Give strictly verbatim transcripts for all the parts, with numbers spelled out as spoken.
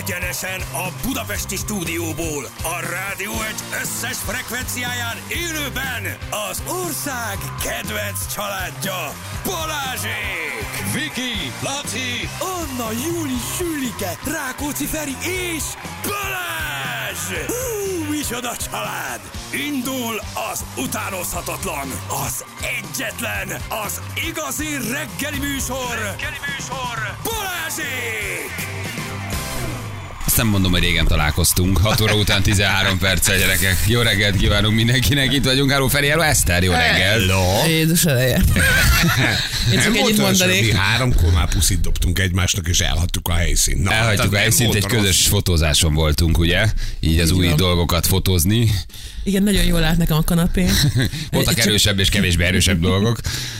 Egyenesen a budapesti stúdióból, a Rádió egy összes frekvenciáján élőben az ország kedvenc családja, Balázsék! Viki, Laci, Anna, Júli, Sülike, Rákóczi Feri és Balázs! Hú, micsoda család! Indul az utánozhatatlan, az egyetlen, az igazi reggeli műsor, reggeli műsor, Balázsék! Azt nem mondom, hogy régen találkoztunk. hat óra után tizenhárom perccel, gyerekek. Jó reggelt kívánunk mindenkinek. Itt vagyunk, Áló Feri, Áló Eszter. Jó reggel. Hello. Jézus eleje. Én csak ennyit mondanék. Háromkor már puszit dobtunk egymásnak, és elhagytuk a helyszínt. Na, elhagytuk a helyszínt, egy közös fotózáson voltunk, ugye? Így az új dolgokat fotózni. Igen, nagyon jól állt nekem a kanapén. Voltak erősebb és kevésbé erősebb dolgok,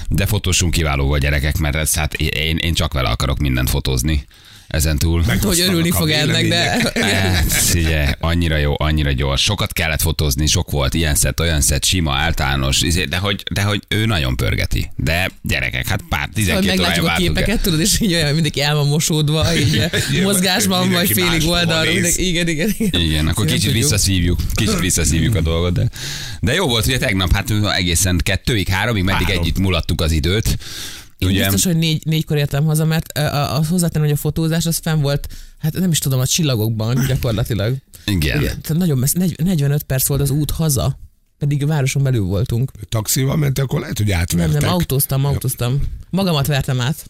de fotósunk kiváló volt, gyerekek, mert hát én, én csak vele akarok mindent fotózni. Ezen túl. Hát, hogy örülni fog ennek, de... Figyelj, annyira jó, annyira gyors. Sokat kellett fotózni, sok volt, ilyen szett, olyan szett, sima, általános, de hogy, de hogy ő nagyon pörgeti. De gyerekek, hát pár tizenkét órája a képeket, el. Tudod, és így olyan, mindenki el van mosódva, így mozgásban, vagy félig oldalról. Igen, igen, igen, igen. Igen, akkor kicsit tudjuk. visszaszívjuk, kicsit visszaszívjuk a dolgot, de... De jó volt, ugye tegnap, hát egészen kettőig, háromig, meddig Három. együtt mulattuk az időt. Én biztos, hogy négy, négykor értem haza, mert az hozzátenni, hogy a fotózás az fenn volt, hát nem is tudom, a csillagokban gyakorlatilag. Igen. Ugye, nagyon messze, negyvenöt perc volt az út haza, pedig városon belül voltunk. Taxival ment, akkor lehet, hogy átvertek. Nem, nem, autóztam, autóztam. Magamat vertem át.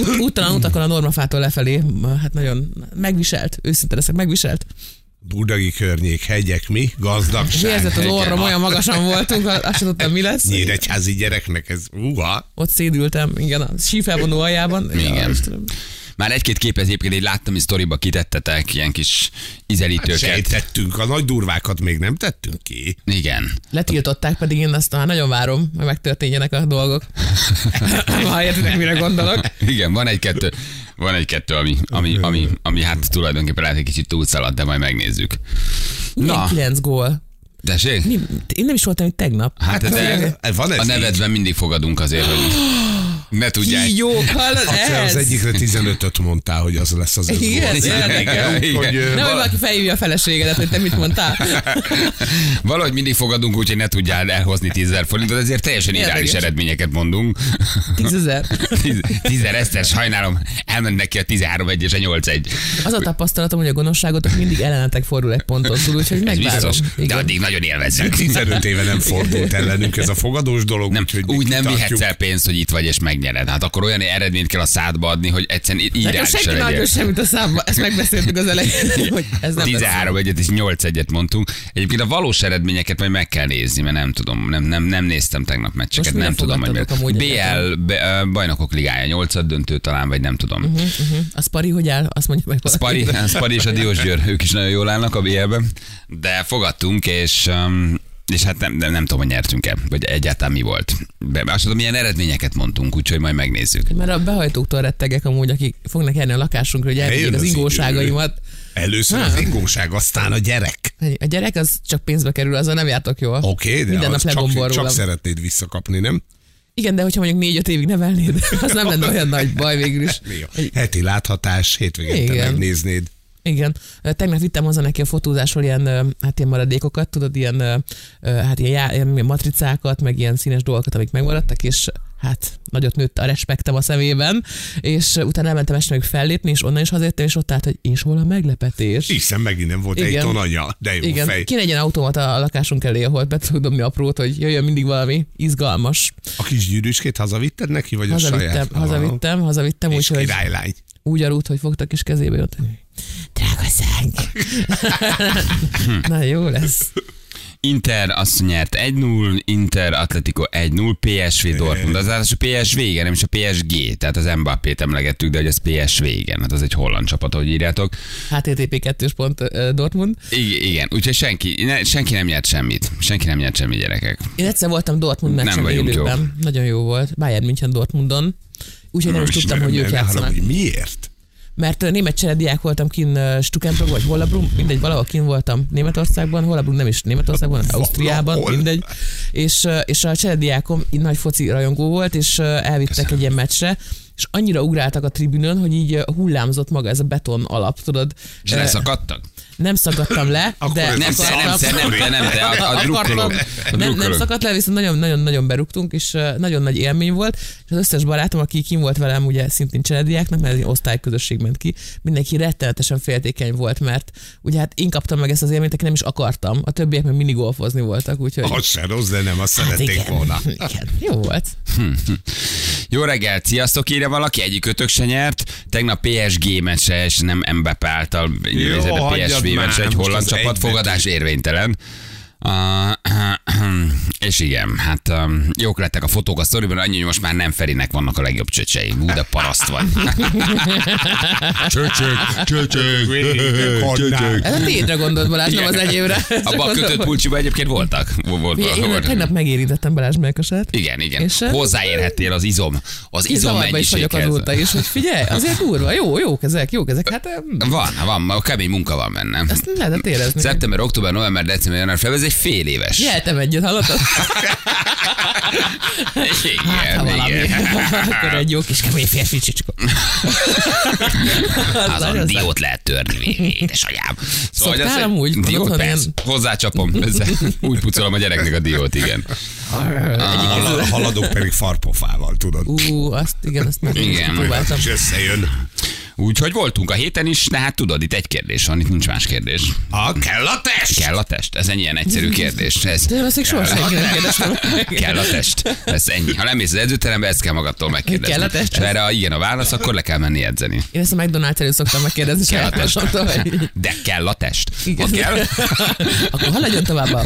Út, úttalan utakon a Normafától lefelé, hát nagyon megviselt, őszinte leszek, megviselt. Budagi környék, hegyek, mi? Gazdagság. Érzett az orrom, olyan magasan voltunk, azt sem tudtam, mi lesz. Nyíregyházi gyereknek ez, uha. Ott szédültem, igen, a sífelvonó aljában. Igen. Már egy-két képet egyébként, így láttam, hogy sztoriba kitettetek ilyen kis ízelítőket. Hát sejtettünk, a nagy durvákat még nem tettünk ki. Igen. Letiltották, pedig én azt már nagyon várom, hogy megtörténjenek a dolgok. Ha értetek, mire gondolok. Igen, van egy-kettő. Van egy-kettő, ami, ami, ami, ami hát tulajdonképpen lehet egy kicsit túlszaladt, de majd megnézzük. Na. kilenc gól. Tessék? Én nem is voltam itt tegnap. Hát, hát ez van, a nevedben így mindig fogadunk azért, hogy ne tudják. Ki jó, hallod ez? Az egyikre tizenötöt mondtál, hogy az lesz az öt gól. Igen. Nem, hogy valaki felhívja a feleségedet, hogy te mit mondtál. Valahogy mindig fogadunk, úgyhogy ne tudjál elhozni tízezer forintot, ezért teljesen ideális eredményeket mondunk. Tízezer. Tízezer esztes, sajnálom, elment neki a tizenhárom egy és a nyolc egy. Az a tapasztalatom, hogy a gonoszságotok mindig ellenetek fordul egy ponton túl, úgyhogy megvárom. De addig nagyon élvezzük. tizenöt éve nem fordult ellenünk ez a fogadós dolog. Nem, úgy, úgy nem vihetsz el pénzt, hogy itt vagy és megnyered. Hát akkor olyan eredményt kell a szádba adni, hogy egyszerűen írás se legyen. Senki semmit a szádba. Ezt megbeszéltük az elején, hogy ez nem tizenhárom egyet és nyolc egyet mondtunk. Egyébként a valós eredményeket majd meg kell nézni, mert nem tudom, nem, nem, nem néztem tegnap meccseket. Most nem tudom, hogy bé el, Bajnokok Ligája, nyolcad döntő talán, vagy nem tudom. Uh-huh, uh-huh. A Spari hogy áll? Azt mondja meg valaki. A Spari és a Diósgyőr, ők is nagyon jól állnak a bé elben, de fogadtunk, és... Um, És hát nem, nem, nem tudom, hogy nyertünk-e, vagy egyáltalán mi volt. Be, azt tudom, milyen eredményeket mondtunk, úgyhogy majd megnézzük. Mert a behajtóktól rettegek amúgy, akik fognak járni a lakásunkra, hogy elvegyék az ingóságaimat. Először ha. az ingóság, aztán a gyerek. A gyerek az csak pénzbe kerül, azzal nem jártok jól. Oké, okay, de minden nap csak, csak szeretnéd visszakapni, nem? Igen, de hogyha mondjuk négy-öt évig nevelnéd, az nem lenne olyan nagy baj végül is. Heti láthatás, hétvégén te megnéznéd. Igen. Tegnap vittem hozzá neki a fotózásról ilyen, hát ilyen maradékokat, tudod, ilyen, hát ilyen, já, ilyen matricákat, meg ilyen színes dolgokat, amik megmaradtak, és hát nagyot nőtt a respektem a szemében, és utána elmentem este meg fellépni, és onnan is hazajöttem, és ott állt, hogy és hol a meglepetés. Hiszen megint nem volt egy ton anya, de jó igen. fej. Kéne egy ilyen automata a lakásunk elé, ahol be tudok dobni aprót, hogy jöjjön mindig valami izgalmas. A kis gyűrűskét hazavitted neki, vagy hazavittem, a saját? Hazavittem, hazavittem, úgyhogy... Úgy aludt, hogy fogtak is kezébe, jött. Drága szánk! Na jó lesz. Inter azt nyert egy null, Inter Atletico egy null, pé es vé Dortmund. Az általában a pé es vé, igen, nem is a pé es gé, tehát az Mbappét emlegettük, de hogy az pé es vé, igen, hát az egy holland csapat, ahogy írjátok. há té té pé kettő pont Dortmund. I- igen, úgyhogy senki, ne, senki nem nyert semmit. Senki nem nyert semmit, gyerekek. Én egyszer voltam Dortmund meccsen élőben. Nagyon jó volt. Bayern München Dortmundon. Úgyhogy nem is tudtam, hogy ők játszanak. Miért? Mert német cserediák voltam kint Stuttgartban, vagy Hollabrunn, mindegy, valahol kint voltam Németországban, Hollabrunn nem is Németországban, hanem Ausztriában, mindegy. És, és a cserediákom nagy foci rajongó volt, és elvittek Köszönöm. egy ilyen meccsre, és annyira ugráltak a tribünön, hogy így hullámzott maga ez a beton alap, tudod. És e- leszakadtak? Nem szakadtam le, de nem, szakadtam, te, nem, te, nem, te, a, a drukkolók. Nem, nem szakadt le, viszont nagyon-nagyon berúgtunk, és nagyon nagy élmény volt, és az összes barátom, aki kim volt velem, ugye szintén cserediáknak, mert egy osztályközösség ment ki, mindenki rettenetesen féltékeny volt, mert ugye hát én kaptam meg ezt az élményt, aki nem is akartam, a többiek meg minigolfozni voltak, úgyhogy... Az se rossz, de nem, azt hát szerették igen, volna. Igen, jó volt. Jó reggelt, sziasztok, írja valaki, egyikötök se nyert, tegnap pé es gé meccse, és nem Mbappé által a pé es vé meccse, egy holland csapat, fogadás érvénytelen. Uh, és igen, hát um, jók lettek a fotók a sztoriban, annyi, hogy most már nem Ferinek vannak a legjobb csöcsei. Hú, de paraszt vagy. Csöcsök, csöcsök, csöcsök. Ez a tétre gondolt, Balázs, nem az enyémre. Abban a kötött pulcsiban egyébként voltak. Én tegnap megérintettem Balázs melkasát. Igen, igen. Hozzáérhettél az izom. Az izom mennyiséghez. Izomban is vagyok azóta is, hogy figyelj, azért durva, jó, jók ezek, jók ezek. Hát, van, van, kemény munka van bennem. Ezt lehetett érezni. Szeptember, október, november, december, január, február, ez egy fél éves. Jeltem egyet, hallottad? Igen, hát, igen. Akkor egy jó kis kemény férfi csicska. Azon diót lehet törni végig, édesanyám. Szóval, szoktál amúgy? Diót, persze. Hozzácsapom. Úgy pucolom a gyereknek a diót, igen. A haladok pedig farpofával, tudod. Ú, azt igen, azt már próbáltam. És összejön. Úgyhogy voltunk a héten is, de hát tudod, itt egy kérdés van, itt nincs más kérdés. A kell a test? Kell a test, ez egy ilyen egyszerű kérdés. Ez de ezt még sohasem kérdeztem. Kell a test, ez ennyi. Ha lemész az edzőterembe, ezt kell magadtól megkérdezni. Kell a test? Ha erre igen a válasz, akkor le kell menni edzeni. Én ezt a McDonald's előtt szoktam megkérdezni. Kell a test. De kell a test. Igen. Kell... Akkor haladjon tovább a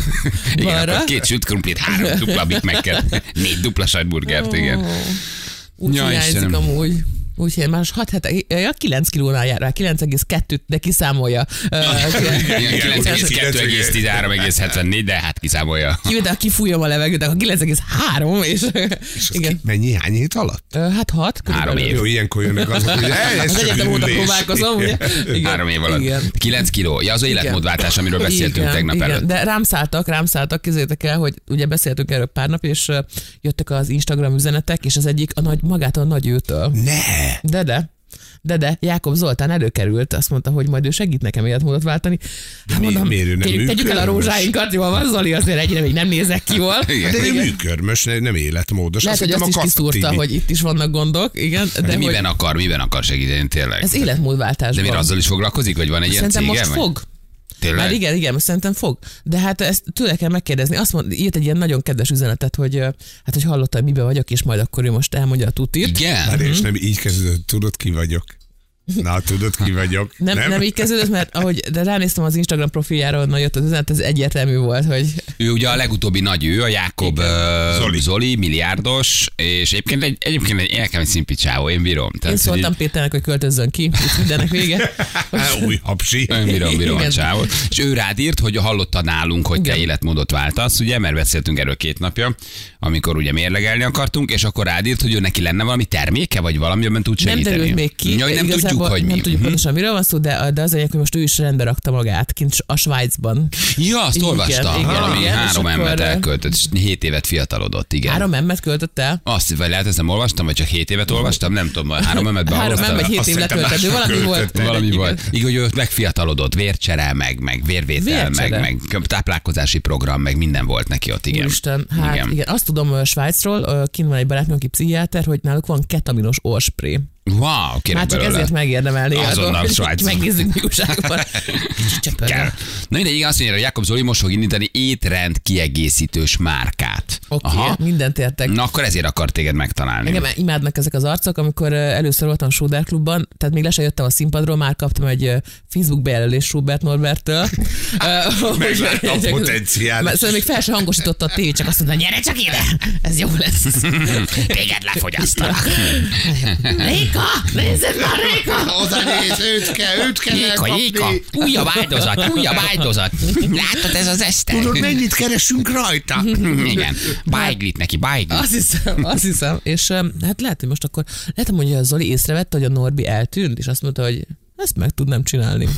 balra. Két sült krumplit, három dupla bit meg kell. Négy dupla sajtburgert, igen. Úgy hiányzik amúgy. Úgyhogy már hat hete, ja, kilenc kilónál jár rá, kilenc egész kettő, de kiszámolja. kilenc egész kettő, tizenhárom egész hetvennégy, de hát kiszámolja. Ki, de kifújom a levegőt, akkor kilenc egész három, és... és igen. Mennyi, hány hét alatt? Hát hat. Három év. Jó, ilyenkor jönnek azok, hogy ez csak üllés. Három év alatt. Igen. kilenc kiló. Ja, az életmódváltás, amiről beszéltünk igen, tegnap igen. előtt. De rám szálltak, rám szálltak, kézzétek el, hogy ugye beszéltünk erről pár nap, és jöttek az Instagram üzenetek, és az egyik a nagy, magától a nagy őtől. Ne. De, de. De, de. Jákob Zoltán előkerült, azt mondta, hogy majd ő segít nekem életmódot váltani. Hát mi, mondom, kérjük, tegyük el a rózsáinkat, jól van, Zoli, azért egyre még nem nézek ki jól. De, de műkörmös, nem életmódos. Lehet, azt hogy azt is kiszúrta, hogy itt is vannak gondok. Igen, de, de miben hogy... akar, miben akar segíteni tényleg? Ez életmódváltásban. De miért azzal is foglalkozik, hogy van egy ilyen cége? Most vagy? Fog. Tényleg? Hát igen, igen, szerintem fog. De hát ezt tőle kell megkérdezni. Azt mond, írt egy ilyen nagyon kedves üzenetet, hogy hát, hogy hallottam, miben vagyok, és majd akkor ő most elmondja a tutit. Igen. Hát és nem így kezdődött, tudod, ki vagyok. Na, tudod, ki vagyok. Nem, nem? nem így kezdődött, mert ahogy de ránéztem az Instagram profiljára, onnan jött az üzenet, ez egyértelmű volt, hogy... Ő ugye a legutóbbi nagy ő, a Jákob Zoli. Zoli, milliárdos, és egyébként egy, egyébként egy elkem egy szimpi csávó, én bírom. Tehát, én szóltam így... Péternek, hogy költözzön ki, mindennek vége. Új hapsi. Én bírom, bírom a csávót. És ő rád írt, hogy hallotta nálunk, hogy igen. Te életmódot váltasz, ugye, mert beszéltünk erről két napja, amikor ugye mérlegelni akartunk, és akkor rád írt, hogy ő neki lenne valami terméke, vagy valami, amiben tud segíteni. Nem tudjuk. Hogy nem mi? Tudjuk pontosan, miről van szó, de, de az egyik, hogy most ő is rendbe rakta magát kint a Svájcban. Ja, azt olvastam. Valami igen, három emmet elköltött, és hét évet fiatalodott, igen. Három emmet költött el? Azt, vagy lehet, ezt nem olvastam, vagy csak hét évet olvastam, nem tudom, három emmetben hallottam. Három emmet, hét év letöltött, de valami volt. Valami volt. Igen, hogy ő megfiatalodott, vércserel meg, meg vérvétel, meg, meg táplálkozási program, meg minden volt neki ott, igen. Isten, hát igen. igen. Azt tudom Svájcról, kint van egy barátnőm, aki pszichiáter, hogy náluk van ketaminos orrspray. Wow, kérem hát csak belőle. Ezért megérdemelni. Azonnal Svájc. Megnézzük mi újságban. Na mindegy, igen, azt mondja, hogy Jákob Zoli most fog indítani étrend kiegészítős márkát. Oké, okay, mindent értek. Na akkor ezért akar téged megtalálni. Engem imádnak ezek az arcok, amikor először voltam Súdárklubban, tehát még le sem jöttem a színpadról, már kaptam egy Facebook bejelölést Súbert Norberttől. Meglátta a potenciált. Szerintem még fel sem hangosította a tévét, csak azt mondta, gyere csak ide, ez jó lesz. Téged lefogyasztanak. Réka! Nézzed már, Réka! Oda néz, őt kell, őt kell Jéka, Jéka! Újabb áldozat, újabb áldozat! Látod, ez az Eszter? Tudod, mennyit keresünk rajta? Igen, bájglit neki, bájglit. Azt hiszem, azt hiszem. És hát lehet, hogy most akkor, lehet, hogy a Zoli észrevette, hogy a Norbi eltűnt, és azt mondta, hogy ezt meg tudnám csinálni.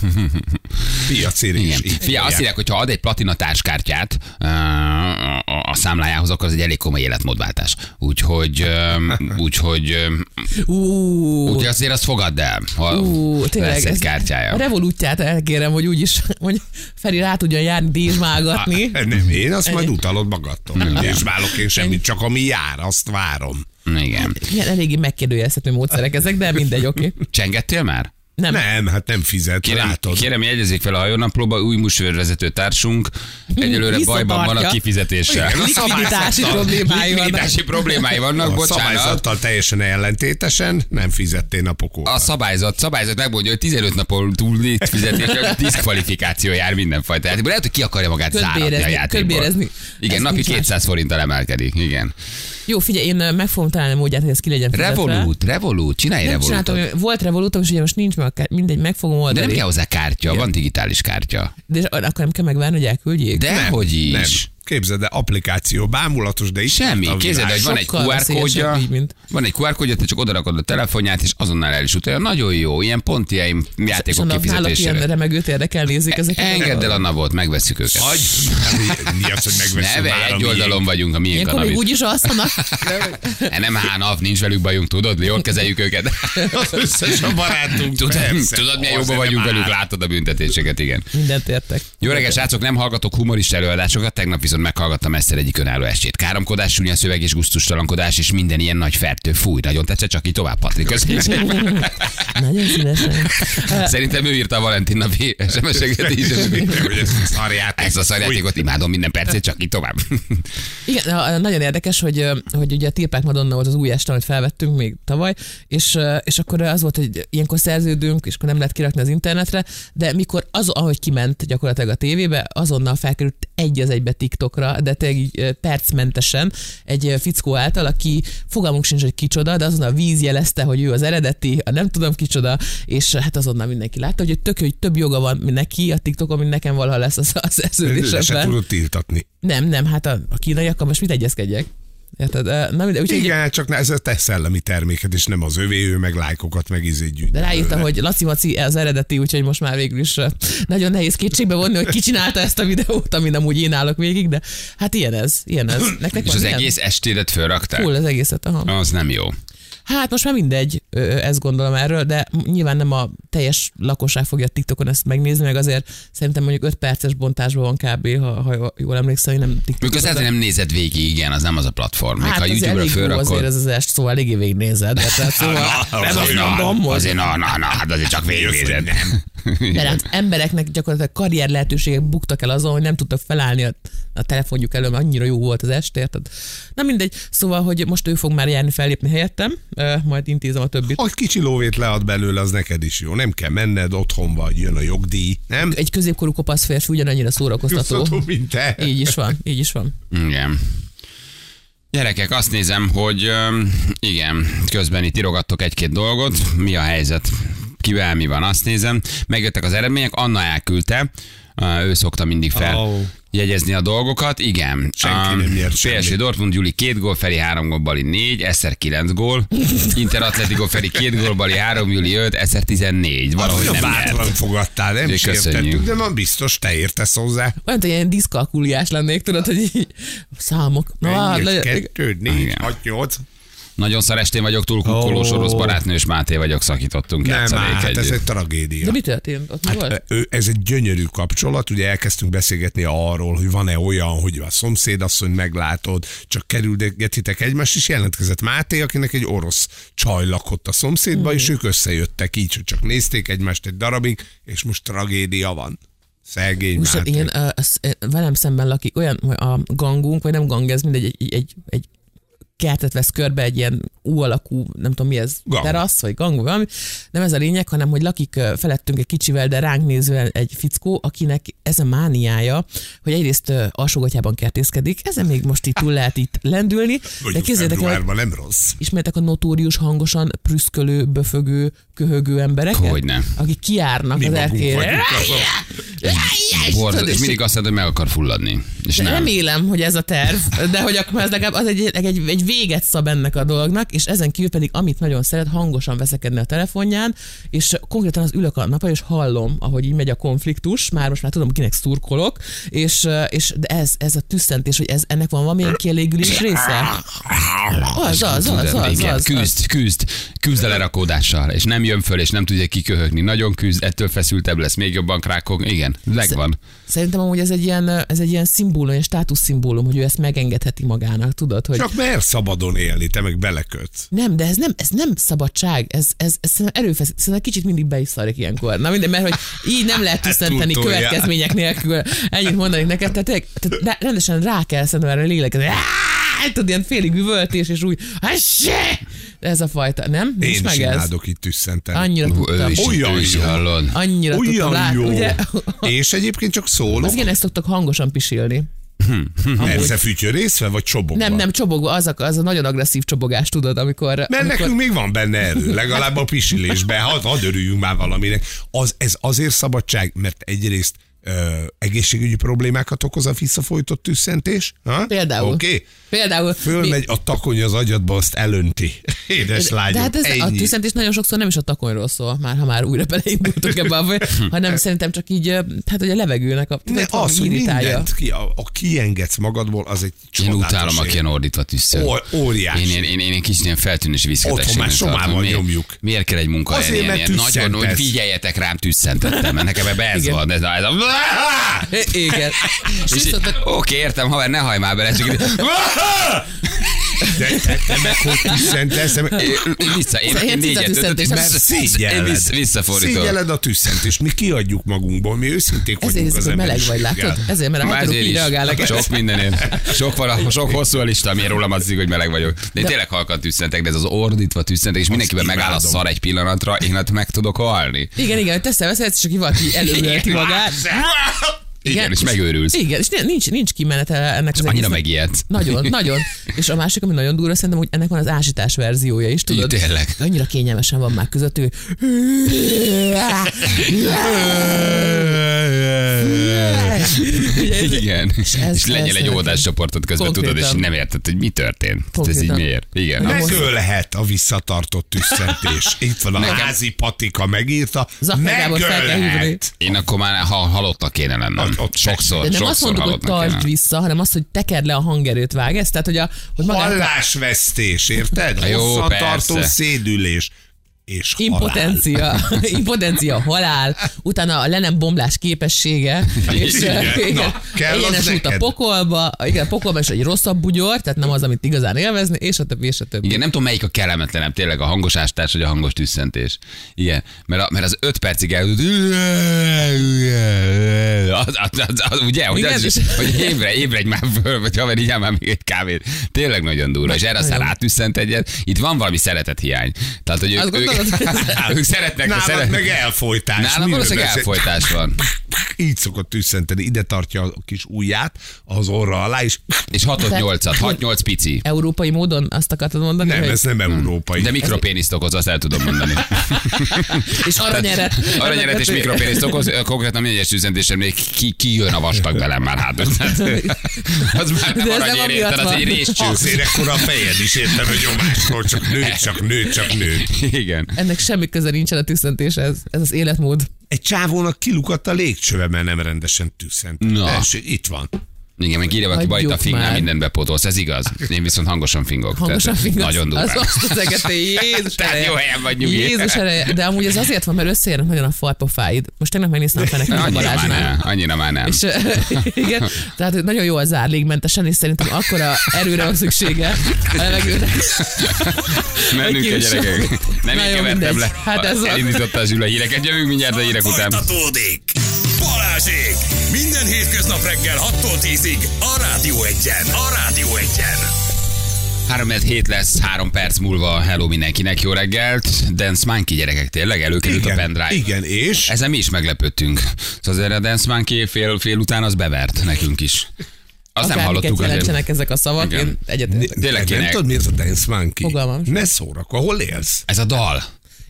piacér is. Figyelj, azt írják, hogy ha ad egy platina társkártyát a számlájához, akkor az egy elég komoly életmódváltás. Úgyhogy úgyhogy úgyhogy azért azt fogad, de ha lesz egy kártyája. A Revolútját elkérem, hogy úgyis Feri rá tudjon járni, dízsmálgatni. Nem, én azt majd utalod magadtól. Nem dízsmálok én semmit, csak ami jár, azt várom. Igen. Ilyen eléggé megkérdőjelezhető módszerek ezek, de mindegy, oké. Okay. Csengettél már? Nem. nem, hát nem fizet, kérem, látod. Kérem, jegyezzék fel a hajónaplóba, új musvérvezető társunk. Egyelőre bajban van a kifizetéssel. Likviditási problémái vannak. Likviditási problémái vannak, bocsánat. A szabályzattal teljesen ellentétesen nem fizettél napokon. A szabályzat, szabályzat megmondja, hogy tizenöt napon túl fizetéssel diszkvalifikáció jár mindenfajta játékból. Lehet, hogy ki akarja magát záratni a játékból. Igen, napi kétszáz forinttal emelkedik. Igen. Jó, figyelj, én meg fogom találni a módját, hogy ez ki legyen fizetve. Revolút, Revolút, csinálj Revolútot. Volt Revolútom, és ugye most nincs meg, mindegy, meg fogom oldani. De nem kell hozzá kártya, igen. Van digitális kártya. De akkor nem kell megvárni, hogy elküldjék? Dehogy is. Nem. Képzeld el, applikáció, bámulatos, de is. Semmi, képzeld el, hogy van egy kú er kódja, van egy kú er kódja, te csak odarakod a telefonját, és azonnal el is utalja. Nagyon jó, ilyen pontjaim játékok kifizetésére. Nálak ilyen remegőt érdekel, nézzük ezeket. Engedd el a navot, megveszük őket. Adj! Mi az, hogy megveszünk? Neve, egy oldalon vagyunk a miénk a navit. Úgyis alszanak. Nem hánav, nincs velük bajunk, tudod, jól kezeljük őket. Az összes a barátunk. Tudod, milyen jobban vagyunk velük, látod a büntetéseket, igen. Mindent értek. Jó reggel, srácok, nem hallgatok humorista előadásokat, tegnap viszont meghallgattam Eszter egyik önálló estét. Káromkodás, csúnya szöveg és gusztustalankodás, és minden ilyen nagy fertő. Fúj, nagyon tetszett, csak így tovább, Patrik. Köszönöm. Nagyon szívesen. Szerintem ő írta a Valentin napi es em es-eket is. Ez a szarjátékot imádom minden percét, csak így tovább. Igen, nagyon érdekes, hogy, hogy ugye a Tilpák Madonna volt az új este, amit felvettünk még tavaly, és, és akkor az volt, hogy ilyenkor szerződünk, és akkor nem lehet kirakni az internetre, de mikor az, ahogy kiment gyakorlatilag a tévébe, azonnal felkerült egy az egybe TikTok, de tényleg percmentesen egy fickó által, aki fogalmunk sincs, hogy kicsoda, de azonnal Víz jelezte, hogy ő az eredeti, a nem tudom kicsoda, és hát azonnal mindenki látta, hogy tök, hogy több joga van neki a TikTokon, mint nekem valaha lesz az a szerződésemben. Se tudod tiltatni. Nem, nem, hát a, a kínaiakkal most mit egyezkedjek? Érted? Na, minden, úgy, igen, így... csak ez a te szellemi terméket, és nem az övé, ő meg lájkokat, meg izégyűjt. De ráírta, hogy Laci Maci az eredeti, úgyhogy most már végül is nagyon nehéz kétségbe vonni, hogy ki csinálta ezt a videót, amin amúgy én állok végig, de hát ilyen ez, ilyen ez. Nektek és az ilyen? Egész estédet felrakták? Hú, az egészet, aha. Az nem jó. Hát most már mindegy, ezt gondolom erről, de nyilván nem a teljes lakosság fogja TikTokon ezt megnézni, meg azért szerintem mondjuk öt perces bontásban van kb, ha, ha jól emlékszem, nem TikTokon. Mikor azért nem nézed végig, igen, az nem az a platform. Hát ha YouTube-ra fölrakod. Hát azért ez az est, szóval eléggé végignézed. Hát, szóval nem azt mondom, hogy... Azért na, na, na, hát azért csak végignézed, nem. De az embereknek gyakorlatilag karrier lehetőségek buktak el azon, hogy nem tudtak felállni a, a telefonjuk elől, mert annyira jó volt az est, érted? Na mindegy, szóval, hogy most ő fog már járni, fellépni helyettem, majd intézem a többit. Hogy kicsi lóvét lead belőle, az neked is jó. Nem kell menned, otthon vagy, jön a jogdíj, nem? Egy középkorú kopasz férfi ugyanannyira szórakoztató. Mint te. Így is van, így is van. Igen. Gyerekek, azt nézem, hogy igen, közben itt írogattok egy-két dolgot. Mi a helyzet? Kivel mi van, azt nézem. Megjöttek az eredmények, Anna elküldte, ő szokta mindig fel oh. jegyezni a dolgokat. Igen. Senki nem nyert semmit. pé es vé Dortmund, Gyuli két gól, Feri három gól, Bali négy, Eszter kilenc gól. Inter Atletico, Feri két gól, Bali három, Gyuli öt, Eszter tizennégy. Valahogy a nem nyert. Fogadtál, nem is értettük, de van biztos, te értesz hozzá. Olyan, hogy ilyen diszkalkuliás lennék, tudod, hogy így számok. Menjük, kettő, négy, hat, nyolc. Nagyon szar estén vagyok, túl kukkolós orosz barátnő, és Máté vagyok, szakítottunk el. Nem, hát együtt. Ez egy tragédia. De mi történt? Ott hát, mi volt? Ez egy gyönyörű kapcsolat, ugye elkezdtünk beszélgetni arról, hogy van-e olyan, hogy a szomszédasszony meglátod, csak kerülgetitek egymást, és jelentkezett Máté, akinek egy orosz csaj lakott a szomszédba, hmm. és ők összejöttek így, hogy csak nézték egymást egy darabig, és most tragédia van. Szegény Máté. Én, a, a, velem szemben lakik olyan a gangunk, vagy nem gang, ez mindegy, egy, egy, egy kertet vesz körbe egy ilyen U alakú, nem tudom mi ez, gang. Terasz, vagy gang, vagy valami. Nem ez a lényeg, hanem hogy lakik felettünk egy kicsivel, de ránk nézően egy fickó, akinek ez a mániája, hogy egyrészt alsógatyában kertészkedik, ezen még most itt túl lehet itt lendülni. Mondjuk de februárban nem rossz. Ismertek a notórius hangosan prüszkölő, böfögő, köhögő embereket? Hogyne. Akik kiárnak mi az eltére. Borzal, és mindig azt mondod, hogy meg akar fulladni. És nem. Remélem, hogy ez a terv, de hogy akkor ez legalább az egy, egy, egy véget szab ennek a dolognak, és ezen kívül pedig, amit nagyon szeret, hangosan veszekedni a telefonján, és konkrétan az ülök a nappal, és hallom, ahogy így megy a konfliktus, már most már tudom, kinek szurkolok, és, és de ez, ez a tüsszentés, hogy ez, ennek van valamilyen kielégülés része? Az, az, az, az, az, az. Küzd, küzd, küzd a lerakódással, és nem jön föl, és nem tudja kiköhögni. Nagyon küzd, ettől feszültebb lesz, még jobban krákog. Igen, legvan. Szerintem amúgy ez egy ilyen, ez egy ilyen szimbólum, egy státuszszimbólum, hogy ő ezt megengedheti magának, tudod, hogy... Csak mert szabadon élni, te meg belekötsz. Nem, de ez nem, ez nem szabadság, ez, ez, ez szerintem erőfeszít, szerintem kicsit mindig be is szarik ilyenkor. Na minden, mert hogy így nem lehet tüsszenteni következmények nélkül. Ennyit mondanék neked, tehát, tehát, tehát rendesen rá kell szerintem erre lélekezni. Tudod, ilyen félig üvöltés, és úgy, ez a fajta, nem? Én is imádok itt tüsszentem. Annyira tudtam. Olyan jó. Annyira tudtam látni. És egyébként csak szólok. Igen, ezt szoktak hangosan pisélni. Mersze fütyörészve, vagy csobogva? Nem, nem, csobogva, az a, az a nagyon agresszív csobogás, tudod, amikor... Mert amikor... nekünk még van benne erő, legalább a pisilésben, hadd had örüljünk már valaminek. Az, ez azért szabadság, mert egyrészt Ö, egészségügyi problémákat okoz a visszafolytott tüsszentés. Ha? Például. Okay. Például. Fölmegy mi... a takony az agyadba, azt elönti. Édeslányom, de hát ez ennyi. A tüsszentés nagyon sokszor nem is a takonyról szól, már, ha már újra beleindultunk ebbe a baj, hanem szerintem csak így, hát hogy a levegőnek a... Ne, az, hogy mindent ki, a, a kiengedsz magadból, az egy csodálatos. Én utálom, aki ilyen ordítva tüsszel. Ó, óriás. Én, én, én, én, én kicsit ilyen feltűnés vízkötességnek. Otthon már somában nyomjuk. Miért, miért kell egy munkahelyen? Nagyon, hogy figyeljetek rám, tüsszentettem, mert nekem ebben ez van. Ez a... Igen. Oké, értem, haver, ne hajj már bele, csak így... De te meg, hogy tüsszentesz? Vissza, én négyet, ötöt, mert szégyelled. Visszafordítom. Szégyelled a tüsszentést, mi kiadjuk magunkból, mi őszinték vagyunk az emberiséggel. Ezért meleg vagy, látod? Ezért, mert a így reagálok. Sok mindenért. Sok hosszú a lista, ami rólam adzik, hogy meleg vagyok. De én tényleg halkan tüsszentek, de ez az ordítva tüsszentek, és mindenkiben megáll a szar egy pillanatra, én hát meg tudok halni. Igen, igen, tesz Igen, igen, és megőrülsz. Igen, és nincs, nincs kimenetele ennek az annyira megijedt. Nagyon, nagyon. És a másik, ami nagyon durva, szerintem, hogy ennek van az ásítás verziója is, tudod? Így, tényleg. Annyira kényelmesen van már közöttük, hogy... Igen. És, és lengyel egy óvodáscsoportot közben, tudod, és nem érted, hogy mi történt. Ez így miért? Igen. Megölhet a visszatartott tüsszentés. Itt van a házi patika, megírta. Megölhet. Én akkor már halottak kéne lennem. Sokszor, de nem azt mondtuk, hogy tartsd vissza, hanem azt, hogy tekerd le a hangerőt, vág ezt. Tehát, hogy a... Hogy hallásvesztés, érted? Hosszantartó szédülés. És impotencia, halál. impotencia, halál, utána a le nem bomlás képessége, és egyenes út a pokolba, igen, a pokolba is egy rosszabb bugyor, tehát nem az, amit igazán élvezni, és a többi, és a többi. Igen, nem tudom, melyik a kellemetlenem, tényleg a hangos ástás, vagy a hangos tüsszentés. Igen, mert, a, mert az öt percig el... Az, az, az, az, ugye, hogy, igen, az is, hogy ébredj, ébredj már föl, vagy haver, így már még egy kávét. Tényleg nagyon durva, és erre aztán átüsszent egyet. Itt van valami szeretethiány. Tehát, hogy ők, ők, ők szeretnek. Nálad szeret... meg elfolytás. Nálam valószínűleg elfolytás van. Így szokott tüsszenteni. Ide tartja a kis ujját az orra alá, és... És hat-nyolcat, hat-nyolc pici. Európai módon azt akartad mondani? Nem, hogy... ez nem európai. De mikropéniszt okoz, azt el tudom mondani. És aranyeret. Aranyeret és mikropéniszt okoz, konkrétan egyes tüsszentésen még ki, ki jön a vastag velem már hát. Az már nem aranyér, érted, az egy részcső. Azért ekkora a fejed is, értem, hogy jomástól csak nő, csak nő, csak nő. Igen. Ennek semmi köze nincsen a tüsszentéshez, ez az életmód. Egy csávónak kilukadt a légcsöve, mert nem rendesen tüsszentett. No. Itt van. Igen, meg írja, aki bajta fingnál mindent bepotolsz, ez igaz. Én viszont hangosan fingok. Hangosan fingok. Nagyon durván. Az azt az egete, Jézus ereje. Jó helyen vagy, nyugi. Jézus ereje. De amúgy ez azért van, mert összeérnek nagyon a farpofáid. Most tegnap megnéztem fel nekem a Balázsnál. Annyira már nem. És, igen, tehát nagyon jó az árlégmentesen, és szerintem akkora erőre van szüksége a levegőnek. Mennünk a gyerekek. Nem én kevertem le. Hát ez elindította az ül a híreket. Gyövünk mindjárt a hírek után. Balázsék! Minden hétköznap reggel hattól tízig a Rádió egyen. A Rádió egyen. három hét lesz, három perc múlva. Hello mindenkinek, jó reggelt. Dance Monkey, gyerekek, tényleg előkerült a pendrive. Igen, és? Ezen mi is meglepődtünk. Szóval azért a Dance Monkey fél, fél után az bevert nekünk is. Azt nem hallottuk. Akármiket ezek a szavak, én egyetértek. Tényleg, nem tudod, mi ez a Dance Monkey? Fogalmam. Ne szórak, ahol élsz. Ez a dal.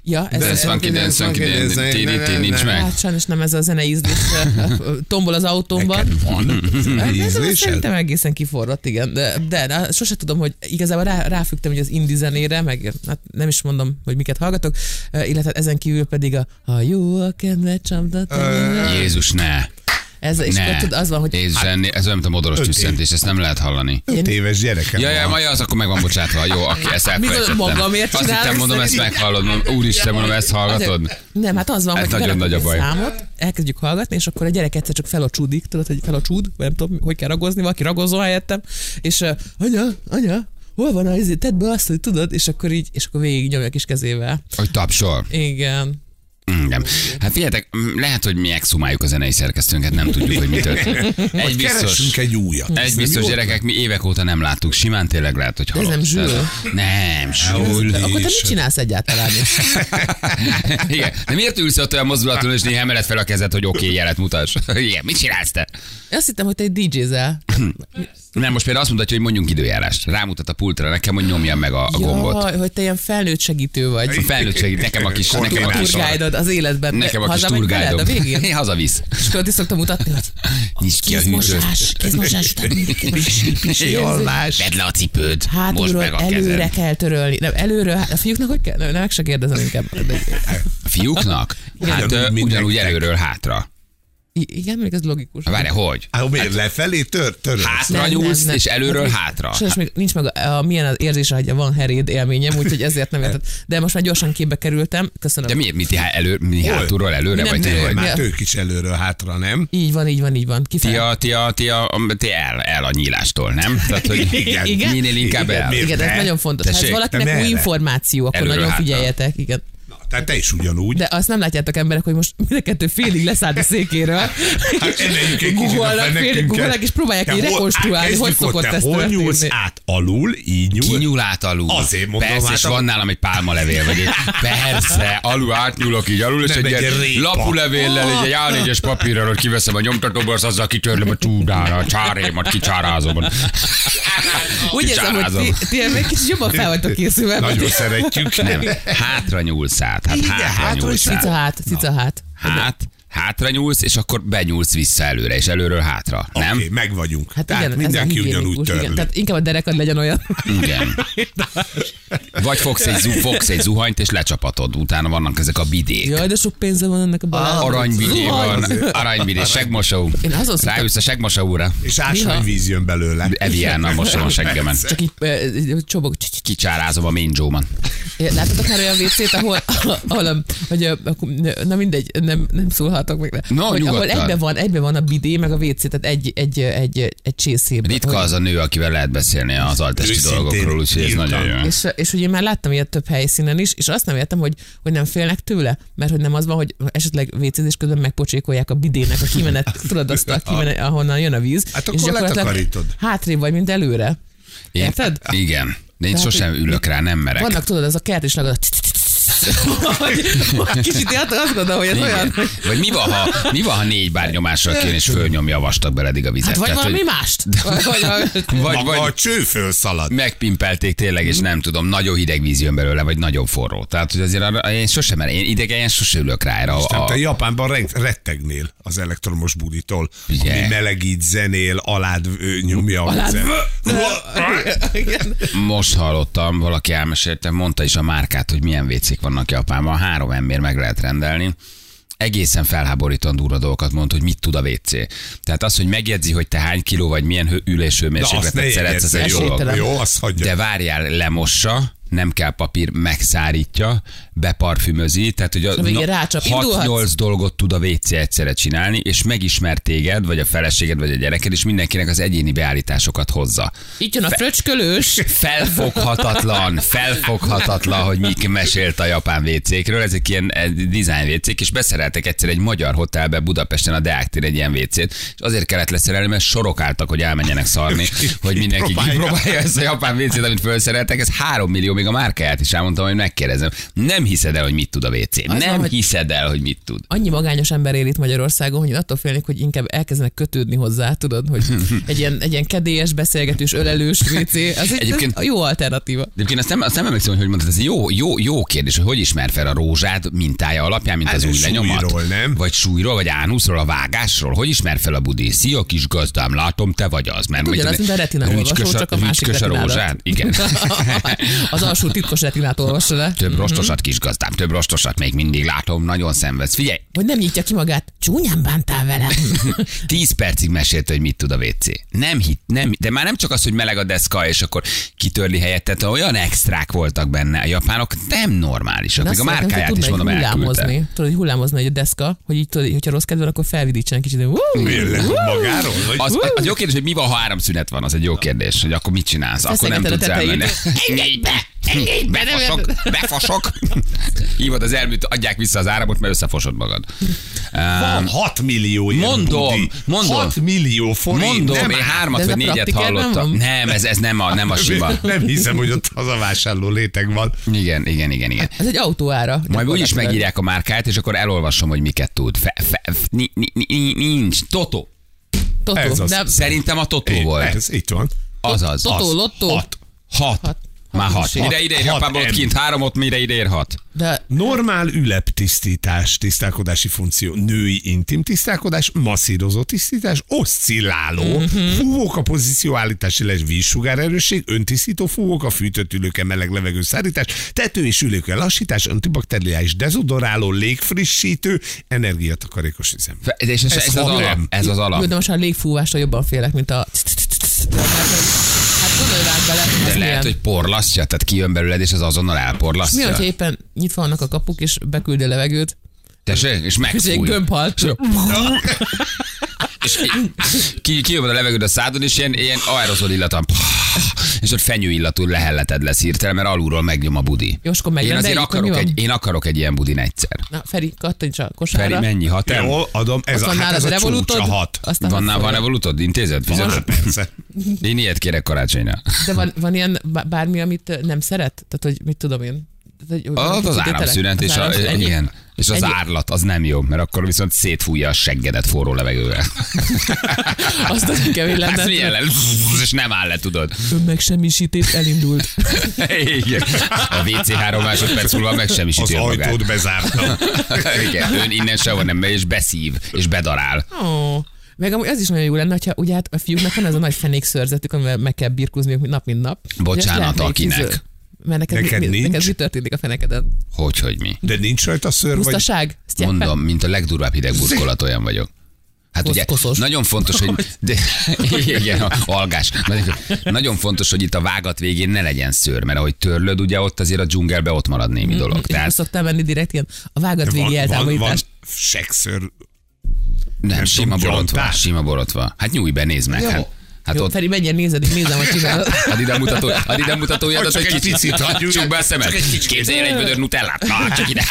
Ja, ez Dance Funky, Dance Funky, té té té nincs meg. Hát sajnos nem ez a zene ízlés tombol az autómban. Nekem szerintem egészen kiforrott, igen. De, de, de sose tudom, hogy igazából rá, ráfügtem hogy az indie zenére, meg hát nem is mondom, hogy miket hallgatok, illetve ezen kívül pedig a ha jó a kedve csapdat. Jézus, ne! Ez, és ne. Tudod, az van, hogy... Jézus, ez olyan, mint a modoros tüsszentés, ezt nem lehet hallani. öt éves gyerekem. Jaj, jaj, az akkor meg van bocsátva. Jó, aki ezt elfelejtettem. Magamért csinálsz? Azt hittem, mondom, ezt meghallod. Úristen, mondom, ezt hallgatod? Nem, hát az van, ez hogy berakod a számot, elkezdjük hallgatni, és akkor a gyerek egyszer csak felocsúdik, tudod, hogy felocsúd, vagy nem tudom, hogy kell ragozni, valaki ragozol helyettem, és uh, anya, anya, hol van az, tedd be azt, hogy tudod, és akkor így, és akkor végig nyomja a kis kezével. Hogy tapsol. Igen. Nem. Hát figyeljetek, lehet, hogy mi exhumáljuk a zenei szerkesztőnket, nem tudjuk, hogy mi történik. Egy biztos, egy újat. Egy biztos gyerekek, mi évek óta nem láttuk, simán tényleg lehet, hogy halott. Ez nem zsűl. Nem zsűl. Akkor te mit csinálsz egyáltalán? Igen, de miért ülsz ott olyan mozdulaton, és néha emeled fel a kezed, hogy oké, okay, jelet mutass? Igen, mit csinálsz te? Azt hittem, hogy te egy dé jézel. Nem, most például azt mutatja, hogy mondjunk időjárást. Rámutat a pultra, nekem, hogy nyomjam meg a, a gombot. Jaj, hogy te ilyen felnőtt segítő vagy. A felnőtt segítő, nekem a kis turgáidod az életben. Nekem a kis turgáidom. A végén? Én hazavisz. És akkor ti szoktam mutatni, hogy nyisd ki a hűtőt. Kézmosás után mindig pisilés. Vedd le a cipőd. Most meg a kezed. Előre kell törölni. Nem, előre. A fiúknak hogy kell? Nem, meg se kérdezem inkább. A fiúknak? Hát ugyanúgy előről hátra. Igen, még ez logikus. Várj, hogy? Á, miért hát, lefelé tör, törös? Hátra nyúlsz, és előről hát, hátra. Sajnos még nincs meg a, a milyen az érzése, hogy van heréd élményem, úgyhogy ezért nem érted. De most már gyorsan képbe kerültem. Köszönöm. De miért? Mi, ti elő, mi hátulról előre? Nem, vagy nem, nem, már ők is előről hátra, nem? Így van, így van, így van. Ti, a, ti, a, ti, a, ti el, el a nyílástól, nem? Tehát, hogy igen, igen, minél inkább igen, el. Igen, ez nagyon fontos. Ha ez valakinek új információ, akkor nagyon figyeljetek. Igen. Tehát te is ugyanúgy. De azt nem látjátok emberek, hogy most mind a kettő félig leszállt a székéről. Hát emeljük egy kicsit. Guggolnak és próbálják így rekonstruálni, hogy szokott ezt történni. Hol nyúlsz át alul, így nyúl. Ki nyúl át alul. Azért mondom, persze, hát és van nálam egy pálmalevél, vagy egy persze, alul átnyúlok így alul, és nem egy, egy lapulevéllel, oh. egy á négyes papírral, hogy kiveszem a nyomtatóból, és azzal kitörlöm a csúdára, a csárémat kicsárázom. Úgy érzem, hogy ti egy kicsit jobban fel vagytok készülve. Nagyon szeretjük. Hátra nyúlsz át. Hát igen, hátra nyúlsz. Cica hát, cica hát. Hát, hátra nyúlsz, és akkor benyúlsz vissza előre, és előről hátra, okay, nem? Oké, meg vagyunk. Hát tehát igen, mindenki ugyanúgy törlő. Tehát inkább a derekad legyen olyan. Igen. Vagy fogsz egy, zuh, fogsz egy zuhanyt, és lecsapatod. Utána vannak ezek a bidék. Jaj, de sok pénze van ennek a Balázsnak. Aranybidé van. Aranybidé, segmosó. Rájössz a segmosóra. És ásványvíz jön belőle. Eviánnal mosom a seggemen. Csak így csobog. Kicsárázom a mindzsóman. Láttatok már olyan vécét, ahol, ahol hogy, na mindegy, nem, nem szólhatok meg. No, hogy, ahol egyben van, egyben van a bidé, meg a vécé, tehát egy, egy, egy, egy csészében. Ritka hogy... az a nő, akivel lehet beszélni az altesti dolgokról, úgyhogy ez nagyon jó. És, és hogy én már láttam ilyet több helyszínen is, és azt nem értem, hogy, hogy nem félnek tőle, mert hogy nem az van, hogy esetleg vécézés közben megpocsékolják a bidének a kimenet, tudod azt, a kimenet, ahonnan jön a víz. Hát és akkor letakarítod. Hátrébb vagy, mint előre. Érted? Igen. De én tehát, sosem ülök rá, nem merek. Vannak, tudod, ez a kert is lagad. Kicsit azt gondolom, hogy ez igen. Olyan. Vagy mi van, ha, mi van, ha négy bárnyomással kéne, és fölnyomja a vastag beledig a vizet? Hát vagy valami mást. Vagy, vagy, vagy, vagy a cső fölszalad. Megpimpelték tényleg, és nem tudom, nagyon hideg víz jön belőle, vagy nagyon forró. Tehát, hogy azért én sosem merek, én idegen sosem ülök rá. Erre, Isten, a... te Japánban rettegnél az elektromos bulitól, ugye? Ami melegít, zenél, alád nyomja a vizet. Most hallottam, valaki elmesélte, mondta is a márkát, hogy milyen vécék vannak Japánban, három emmér meg lehet rendelni. Egészen felháborítóan durva dolgokat mond, hogy mit tud a vé cé. Tehát az, hogy megjegyzi, hogy te hány kiló vagy milyen üléshőmérsékletet szeretsz, ez egy dolog. Jó, azt hagyja. De várjál, lemossa, nem kell papír, megszárítja, beparfümözi, tehát hogy hat-nyolc dolgot tud a vé cé egyszerre csinálni, és megismer téged, vagy a feleséged, vagy a gyereked, és mindenkinek az egyéni beállításokat hozza. Itt jön a fröcskölős. Felfoghatatlan, felfoghatatlan, hogy mik mesélt a japán vé cékről, ezek ilyen design vé cék, és beszereltek egyszer egy magyar hotelbe Budapesten a Deák téren egy ilyen vé cét, és azért kellett leszerelni, mert sorok álltak, hogy elmenjenek szarni, hogy mindenki kipróbálja ezt a japán vé cét, amit felszereltek, ez három millió még a márkáját is elmondtam, hogy megkérdezem. Nem hiszed el, hogy mit tud a vé cé. Nem, nem hiszed el, hogy mit tud. Annyi magányos ember él itt Magyarországon, hogy én attól félnék, hogy inkább elkezdenek kötődni hozzá, tudod, hogy egy ilyen, egy ilyen kedélyes, beszélgetős, ölelős vé cé. Ez egyébként a jó alternatíva. Egyébként azt nem, azt nem emlékszem, hogy mondtad, ez jó, jó, jó kérdés, hogy hogy ismer fel a rózsát mintája alapján, mint hát az új lenyomat. Vagy súlyról, vagy ánuszról, a vágásról. Hogy ismer fel a budi? Szia, kis gazdám, látom, te vagy az. Mert ugyanaz, mint a retinán olvasó, csak a másik retinán. Igen. Az alsó titkos retinát olvassa le. Több rostosat, kis gazdám, több rostosat még mindig látom, nagyon szenvedsz. Figyelj! Hogy nem nyitja ki magát, csúnyán bántál velem. Tíz percig mesélte, hogy mit tud a vé cé. Nem hit, nem, de már nem csak az, hogy meleg a deszka, és akkor kitörli helyettet, olyan extrák voltak benne a japánok, nem normálisak. Még a márkáját is mondom, elküldte. Tudod, hogy hullámozni a deszka, hogy így, hogyha rossz kedven, akkor felvidítsen kicsit. Magáról? Az, az, az jó kérdés, hogy mi van, ha áramszünet van, az egy jó kérdés, hogy akkor mit csinálsz, akkor nem tudsz elmenni. Engedj be! Engedj be! Befosok! Befosok! Hívod az elműt, adják vissza az áramot, mert összefosod magad. Van hat millió ilyen mondom, mondom, hat millió forint. Mondom, nem, én hármat vagy négyet hallottam. Nem, ez, ez nem a, nem a sima. Nem hiszem, hogy ott az a vásárló léteg van. Igen, igen, igen, igen. Ez egy autóára. Majd úgyis megírják a márkát, és akkor elolvasom, hogy miket tud. Fe, fe, ni, ni, ni, nincs. Totó. Totó. De... Szerintem a Totó é, volt. Ez itt van. Azaz. Totó, Lotto. Hat. Hat. hat. Már hat. Mire ide ér Japánból kint három, ott mire ide ér hat. De... Normál üleptisztítás, tisztálkodási funkció, női intim tisztálkodás, masszírozó tisztítás, oszcilláló, mm-hmm. fúvók a pozícióállítási lesz vízsugárerősség, öntisztító fúvók a fűtött ülőke meleg levegő szárítás, tető és ülőke lassítás, antibakteriális dezodoráló, légfrissítő, energiatakarékos üzem. És ez, ez, ez az alap. Ez az alap. Most a légfúvástól jobban félek, mint a... De lehet, hogy porlasztja, tehát kijön belőled, és az azonnal elporlasztja. Mi, hogyha éppen nyitva vannak a kapuk, és beküldi a levegőt? Tessék, és megfúj. És gömbhalt. És kijön a levegőd a szádon, és ilyen, ilyen aerozol illatan. És ott fenyő illatú lehelleted lesz hirtelen, mert alulról megnyom a budi. Jóskor megnyom, én azért akarok egy, én akarok egy ilyen budin egyszer. Na, Feri, kattints a kosára. Feri, mennyi? Hat? Jó, adom. Ez aztán a, hát ez a csúcsa hat. Van, van Revolútod? Intézed? Fizetsz? Persze. Én ilyet kérek karácsonyra. De van, van ilyen bármi, amit nem szeret? Tehát, hogy mit tudom én? Az az áramszünet, és a, ilyen. És az ennyi... árlat, az nem jó, mert akkor viszont szétfújja a seggedet forró levegővel. Azt nagyon kemény lenne. És nem áll le, tudod. Önmegsemmisítés elindult. Igen. A vé cé három másodperc múlva megsemmisíti magát. Az ajtót bezárta. Igen, ön innen sehova nem megy, és beszív, és bedarál. Oh. Meg amúgy az is nagyon jó lenne, hogyha ugye hát a fiúknak van ez a nagy fenékszőrzetük, amivel meg kell birkózniuk nap, mint nap. Bocsánat, akinek. Mert neked, neked mi, nincs? Neked mi történik a fenekeden? Hogyhogy mi? De nincs rajta szőr, pusztaság? Vagy... Mondom, mint a legdurvább hidegburkolat, olyan vagyok. Hát kosz, ugye, koszos. Nagyon fontos, hogy... De, igen, algás. Nagyon fontos, hogy itt a vágat végén ne legyen szőr, mert ahogy törlöd, ugye ott azért a dzsungelbe ott marad némi dolog. Mm-hmm. Tehát... És szoktál menni direkt ilyen a vágat végén eltávolítást. Van, van sekszőr... Nem, nem sima borotva, sima borotva. Hát nyújj be, nézd meg. Hát. Hát jó, ott... Feri, menjen, nézed, és nézem, hogy csinálod. Add ide a mutató, mutatójadat, hogy egy kicsit csuk be a szemed. Képzeljél egy vödör nutellát. Na, csak ide.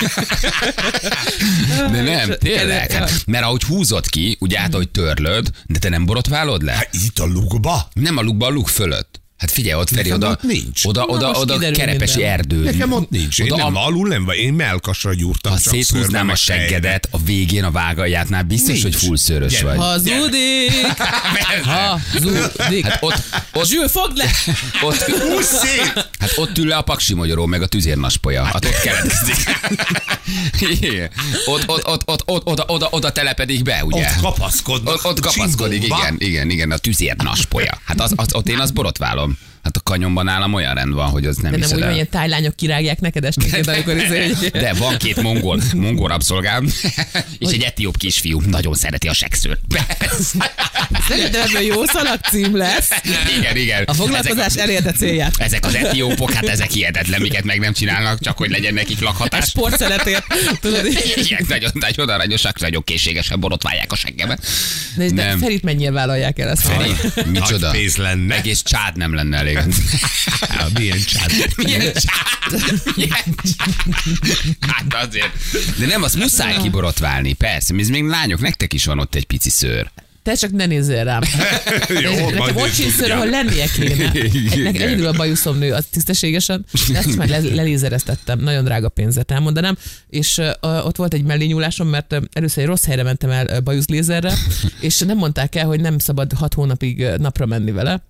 De nem, tényleg. Hát, mert ahogy húzod ki, ugye át, ahogy törlöd, de te nem borotválod le? Hát itt a lukba? Nem a lukba, a luk fölött. Hát figyelj, ott Feri, oda, oda, oda, oda, oda kerepesi erdő. Nekem ott nincs. Én oda, nem, alul nem vagy, én melkasra gyúrtam. Ha széthúznám a seggedet, a végén a vágaljátnál biztos, nincs. Hogy full szőrös gyere, vagy. Hazudik! Hazudik! Hát ott, ott, Zsül, fogd le! Ott, hát ott ül le a paksimogyoró, meg a tüzérnaspolya. Hát ott keletkezik. Yeah. Ott, ott, ott, ott, ott, oda, oda, oda telepedik be, ugye? Ott kapaszkodnak. Ott, ott kapaszkodik, igen, igen, igen, a tüzérnaspolya. Hát az, az, ott én azt borotválom. Hát a kanyomban állam olyan rend van, hogy az nem hiszed el. De nem úgy, hogy ilyen tájlányok kirágják neked esténként, amikor izé. De van két mongol, mongol rabszolgám, és hogy? Egy etióp kisfiú. Nagyon szereti a sekszőrt. Szerintem ebből jó szalagcím lesz. Igen, igen. A foglalkozás ezek, elérte célját. Ezek az etiópok, hát ezek hihetetlen, miket meg nem csinálnak, csak hogy legyen nekik lakhatás. A sport szeretért. Ilyen nagyon-nagyon aranyosak, nagyon készségesen borotválják a seggemet. De Ferit mennyire vállalják el ezt? Feri, micsoda? Egész csád nem lenne elég. Milyen csád? Milyen csád? Milyen csád? Hát azért. De nem, azt muszáj kiborotválni, persze. Ez még lányok, nektek is van ott egy pici szőr. Te csak ne nézzél rám. Jó, nekem ott sincsőről, hogy lennie kéne. Nekem egyedül a bajuszom nő, az tisztességesen. Ezt már lelézereztettem, nagyon drága pénzet elmondanám. És uh, ott volt egy mellényúlásom, mert uh, először egy rossz helyre mentem el uh, bajuszlézerre, és nem mondták el, hogy nem szabad hat hónapig uh, napra menni vele.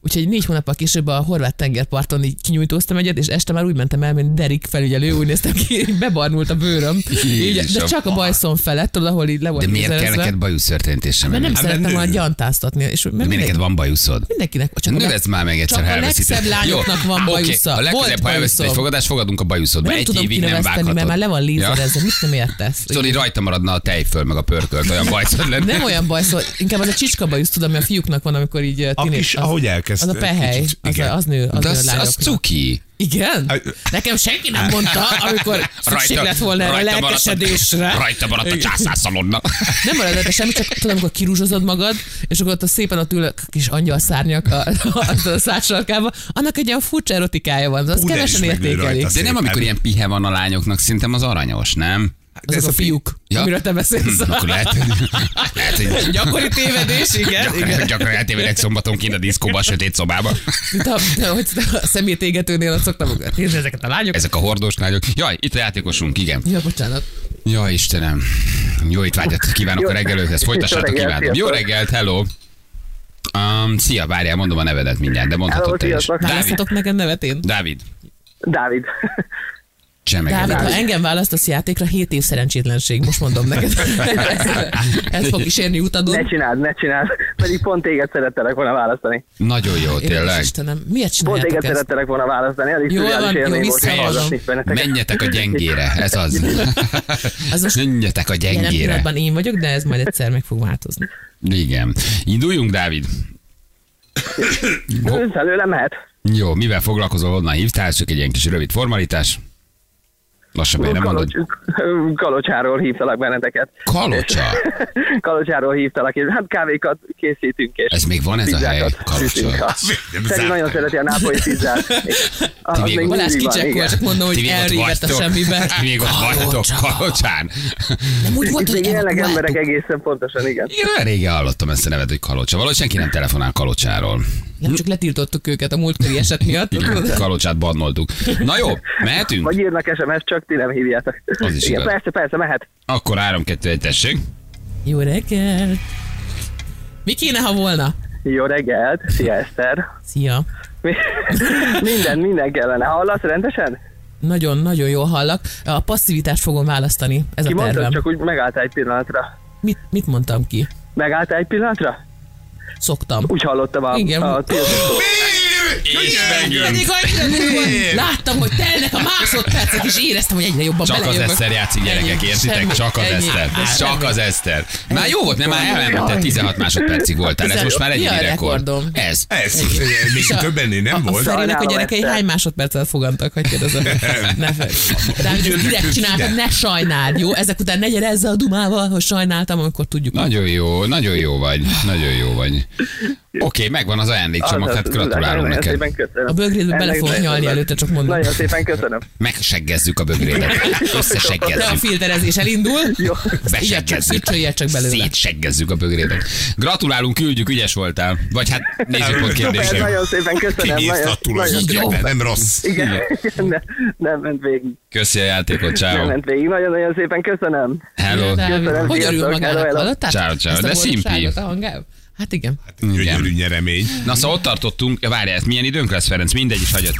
Úgyhogy négy hónappal később a horvát tengerparton így kinyújtóztam egyet, és este már úgy mentem el, mint Derek felügyelő, úgy néztem ki, bebarnult a bőröm. Így, de csak a bajszom felett, tudod, ahol így le volt. De miért kell neked bajusztörténtésre menni? Mert nem szerettem volna gyantáztatni. És mert de mindenki, neked van bajuszod? Mindenkinek. Csak növesz már meg egyszer, ha elveszíted. Csak a legszebb lányoknak van bajusza. Okay. A legszebb, ha elveszít egy fogadást, fogadunk a bajuszod. Egy tudom évig nem vághatod. Mert már le van lézerezve, mit nem értesz. Szóval így rajta maradna a tej föl, meg a pörkölt, olyan bajszod lenne. Nem olyan bajszod, inkább az a csicska bajusz, tudom, ami a fiúknak van, amikor így tinédzser. Ahogy elkezd. Az a pehely, az, az nő, az de nő az, a az cuki. Igen? Nekem senki nem mondta, amikor szükség lett volna a lelkesedésre. Rajta maradt a császárszalonna. Nem maradt semmi, csak tudom, amikor kirúzsozod magad, és akkor ott szépen ott ül a kis angyalszárnyak a, a, a szársarkában, annak egy ilyen furcsa erotikája van, az kevesen értékelik. De nem, amikor ilyen pihe van a lányoknak, szerintem az aranyos, nem? De azok ez a fiúk, ja, amiről te beszélsz. Akkor lehet, lehet egy... Gyakori tévedés, igen. Gyakori, igen. Gyakori eltévedek szombaton kint a diszkóba, a sötét szobában. A, a szemétégetőnél ott szoktam nézni ezeket a lányok. Ezek a hordós lányok. Jaj, itt a játékosunk, igen. Jaj, bocsánat. Jaj, Istenem. Jó étvágyat kívánok a reggelőkhez. Folytassátok, kívánom. Jó reggelt, hello. Um, szia, várjál, mondom a nevedet mindjárt, de mondhatod te is. Választhatok nekem nevet én? Dávid. Dávid. Dávid, ha engem választasz játékra, hét év szerencsétlenség, most mondom neked. Ez fog kísérni utadon. Ne csináld, ne csináld, pedig pont téged szerettelek volna választani. Nagyon jó, tényleg. Istenem, miért csináljátok ezt? Pont téged szerettelek volna választani, az is jól van, jó, visszaadom. Menjetek a gyengére, ez az. Az most menjetek a gyengére. Jelen pillanatban én vagyok, de ez majd egyszer meg fog változni. Igen. Induljunk, Dávid. Előre mehet. Jó, mivel foglalkozol, honnan hívtál, csak egy ilyen kis rövid formalitás. Lassan én nem mondod. Kalocsáról hívtalak benneteket. Kalocsa? Kalocsáról hívtalak, és hát kávékat készítünk. És ez még van ez a hely? Kalocsa. Szerintem nagyon szereti a nápolyi pizzát. Balázs kicsekkor, csak mondom, hogy elrégett a semmibe. Ti még ott vagytok Kalocsán. Nem úgy volt, hogy jelenleg emberek egészen pontosan, igen. Igen, olyan régen hallottam ezt a nevet, hogy Kalocsa. Valahogy senki nem telefonál Kalocsáról. Nem, csak letiltottuk őket a múltkori eset miatt. Igen, Kalocsát bannoltuk. Na jó, mehetünk? Vagy írnak es em es-t, csak ti nem hívjátok. Az is igen, persze, persze, mehet. Akkor három kettő egy, tessék. Jó reggelt. Mi kéne, ha volna? Jó reggelt. Szia, Eszter. Szia. Minden, minden kellene. Hallasz rendesen? Nagyon, nagyon jól hallak. A passzivitást fogom választani. Ez ki a tervem. Mondtad, csak úgy megálltál egy pillanatra. Mit, mit mondtam ki? Megálltál egy pillanatra? Szoktam. Úgy hallottam a... Igen. A és megint. Láttam, hogy telnek a másodpercek, és éreztem, hogy egyre jobban belejövök. Csak az Eszter játszik, gyerekek, értitek? Csak az Eszter. Csak az Eszter. Már jó volt, nem? Már elmented, tizenhat másodpercig voltál. Ez most már egyéni rekord. Ez. Ez. Még több ennél nem volt. A Ferinek a gyerekei hány másodperccel fogantak? Hogy kérdezem? Ne felj. Direkt csináltad, ne sajnáld, jó? Ezek után ne gyere ezzel a dumával, hogy sajnáltam, amikor tudjuk. Nagyon jó, nagyon jó vagy. Nagyon jó vagy. Oké, megvan az ajándékcsomag, hát gratulálunk neked. A bögrédbe bele fogok nyalni előtte, csak mondom. Nagyon szépen köszönöm. Megseggezzük a bögrédet. Összeseggezzük. De a filterezés elindul. Jó. Beseggezzük. Szétseggezzük a bögrédet. Gratulálunk, küldjük, ügyes voltál. Vagy hát nézzük pont kérdésre. Nagyon szépen köszönöm. Kinyíztattul az. Nem rossz. Igen, nem ment végig. Köszi a játékot, csáó. Nem ment végig. Nagyon-nagyon szépen köszönöm. Hello. Hogy örül magának, hallottál? Csáó, csáó. De szimpi. Hát igen. Hát gyönyörű nyeremény. Na szóval ott tartottunk. Ja, várjál, ez milyen időnk lesz, Ferenc? Mindegy is hagyott.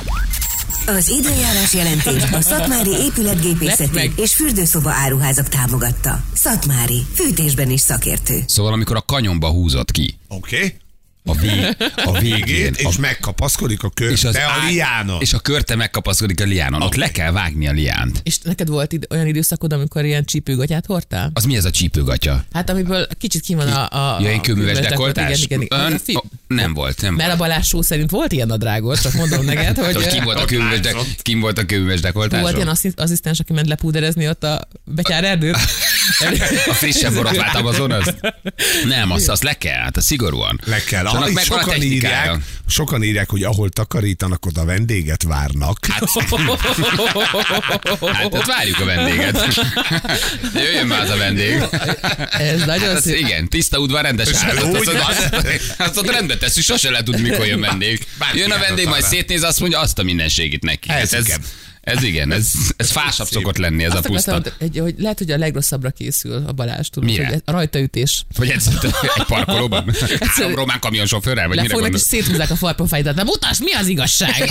Az időjárás jelentés a Szatmári épületgépészeti és fürdőszoba áruházak támogatta. Szatmári. Fűtésben is szakértő. Szóval amikor a kanyonba húzott ki. Oké. Okay. A, vég, a végén. És a... megkapaszkodik a körte és az a liánon. És a körte megkapaszkodik a liánon. Okay. Ott le kell vágni a liánt. És neked volt id- olyan időszakod, amikor ilyen csípőgatyát hordtál? Az mi ez a csípőgatya? Hát amiből kicsit ki van a... a ja, kőműves dekoltás? Igen, igen, igen. Fi... Nem volt, nem mert volt. A Balázs szó szerint volt ilyen nadrágot, csak mondom neked, hogy... Ki volt a kőműves, de... Kim volt a kőműves dekoltásról? Volt ilyen asszisztens, aki ment lepúderezni ott a betyár erdőt. A frissen borotvált Amazon az? Nem, azt, azt le kell, hát szigorúan. Le kell. Ah, meg sokan, írják, sokan írják, hogy ahol takarítanak, oda vendéget várnak. Hát, hát ott várjuk a vendéget. Jöjjön már az a vendég. Ez nagyon hát szép. Igen, tiszta udvar, rendes állat. Azt, azt, azt ott rendbe teszünk, sose lehet tudni, mikor jön vendég. Jön a vendég, majd szétnéz, azt mondja, azt a mindenségét neki. Ez, ez, ez igen, ez, ez fásabb szép szokott lenni, ez azt a pusztad. Hogy lehet, hogy a legrosszabbra készül a Balázs, tudod, hogy a rajtaütés. Vagy egyszerűen egy parkolóban? Három román kamionsofőrrel, vagy mire gondolsz? Lefognak és széthúzzák a farprofáidat. Na mutasd, mi az igazság?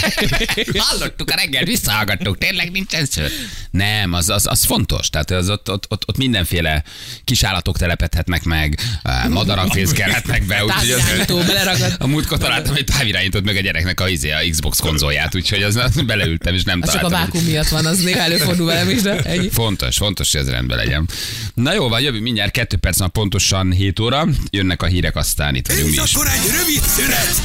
Hallottuk a reggel, visszahallgattuk, tényleg nincsen ször. Nem, az, az, az fontos. Tehát az ott, ott, ott, ott mindenféle kis állatok telepedhetnek meg, madarak fészkelhetnek be. Távirányító, beleragad. A múltkor találtam, hogy távirányított meg a gyereknek a, a Xbox konzolját, úgyhogy az, az beleültem, és nem találtam. Vákum miatt van, az néha előfordul velem is, de ennyi. Fontos, fontos, hogy ez rendben legyen. Na jó, van, jövő mindjárt kettő perc, pontosan hét óra. Jönnek a hírek, aztán itt vagyunk mi is. És akkor egy rövid szünet.